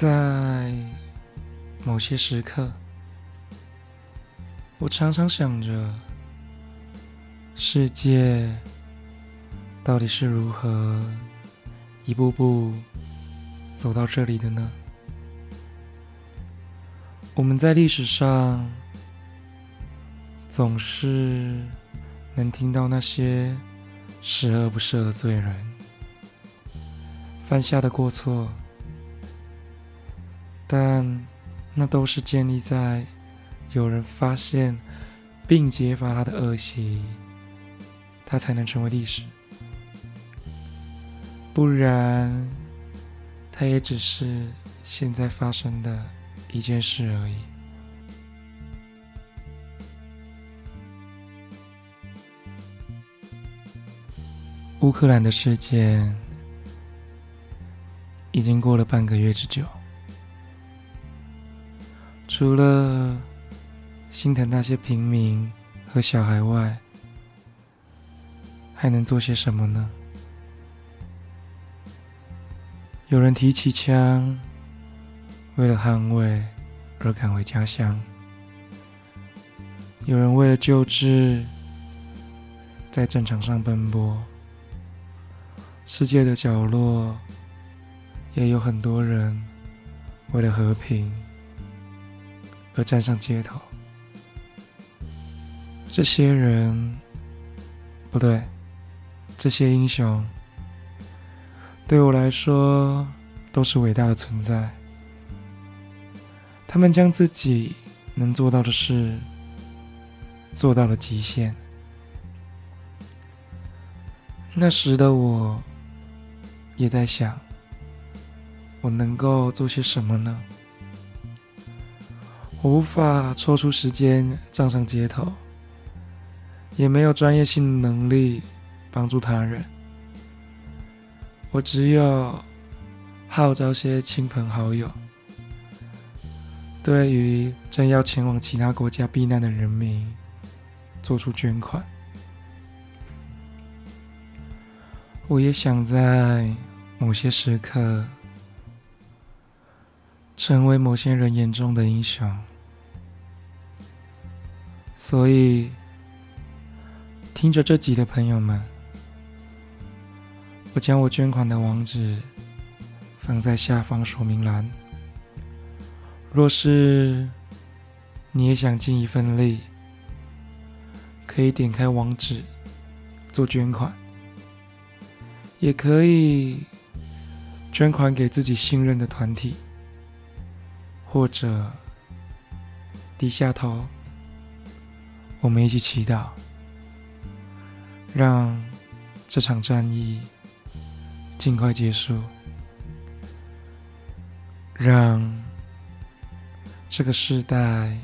在某些时刻，我常常想着，世界到底是如何一步步走到这里的呢？我们在历史上总是能听到那些十恶不赦的罪人犯下的过错，但那都是建立在有人发现并揭发他的恶习，他才能成为历史，不然他也只是现在发生的一件事而已。乌克兰的事件已经过了半个月之久，除了心疼那些平民和小孩外，还能做些什么呢？有人提起枪，为了捍卫而赶回家乡，有人为了救治在战场上奔波，世界的角落也有很多人为了和平而站上街头。这些人，不对，这些英雄对我来说都是伟大的存在，他们将自己能做到的事做到了极限。那时的我也在想，我能够做些什么呢？我无法抽出时间站上街头，也没有专业性能力帮助他人，我只有号召些亲朋好友，对于正要前往其他国家避难的人民做出捐款。我也想在某些时刻成为某些人眼中的英雄，所以听着这集的朋友们，我将我捐款的网址放在下方说明栏，若是你也想尽一份力，可以点开网址做捐款，也可以捐款给自己信任的团体，或者低下头，我们一起祈祷，让这场战役尽快结束，让这个世代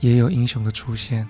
也有英雄的出现。